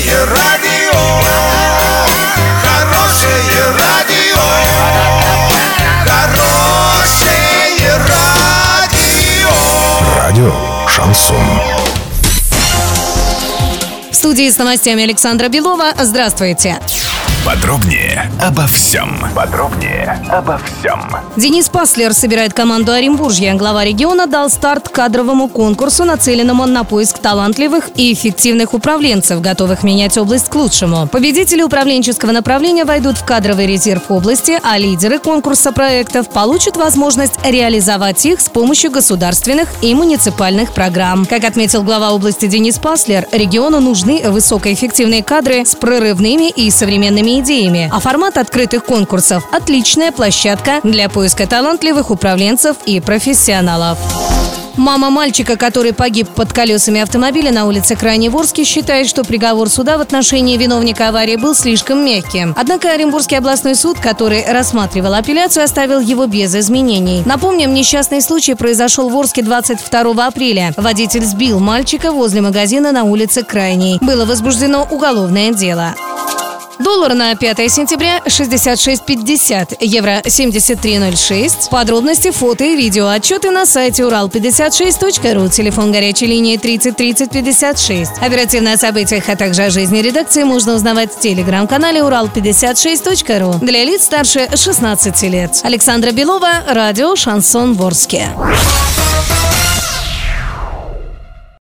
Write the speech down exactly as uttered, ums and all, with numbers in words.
Хорошее радио, хорошее радио, хорошее радио. Радио «Шансон». В студии с новостями Александра Белова. Здравствуйте. Подробнее обо всем. Подробнее обо всем. Денис Паслер собирает команду Оренбуржья. Глава региона дал старт кадровому конкурсу, нацеленному на поиск талантливых и эффективных управленцев, готовых менять область к лучшему. Победители управленческого направления войдут в кадровый резерв области, а лидеры конкурса проектов получат возможность реализовать их с помощью государственных и муниципальных программ. Как отметил глава области Денис Паслер, региону нужны высокоэффективные кадры с прорывными и современными идеями, а формат открытых конкурсов – отличная площадка для поиска талантливых управленцев и профессионалов. Мама мальчика, который погиб под колесами автомобиля на улице Крайней в Орске, считает, что приговор суда в отношении виновника аварии был слишком мягким. Однако Оренбургский областной суд, который рассматривал апелляцию, оставил его без изменений. Напомним, несчастный случай произошел в Орске двадцать второго апреля. Водитель сбил мальчика возле магазина на улице Крайней. Было возбуждено уголовное дело. Доллар на пятое сентября шестьдесят шесть пятьдесят, евро семьдесят три ноль шесть. Подробности, фото и видео отчеты на сайте урал пятьдесят шесть точка ру, телефон горячей линии тридцать тридцать пятьдесят шесть. Оперативно о событиях, а также о жизни редакции можно узнавать в телеграм-канале урал пятьдесят шесть точка ру для лиц старше шестнадцати лет. Александра Белова, радио «Шансон» в Орске.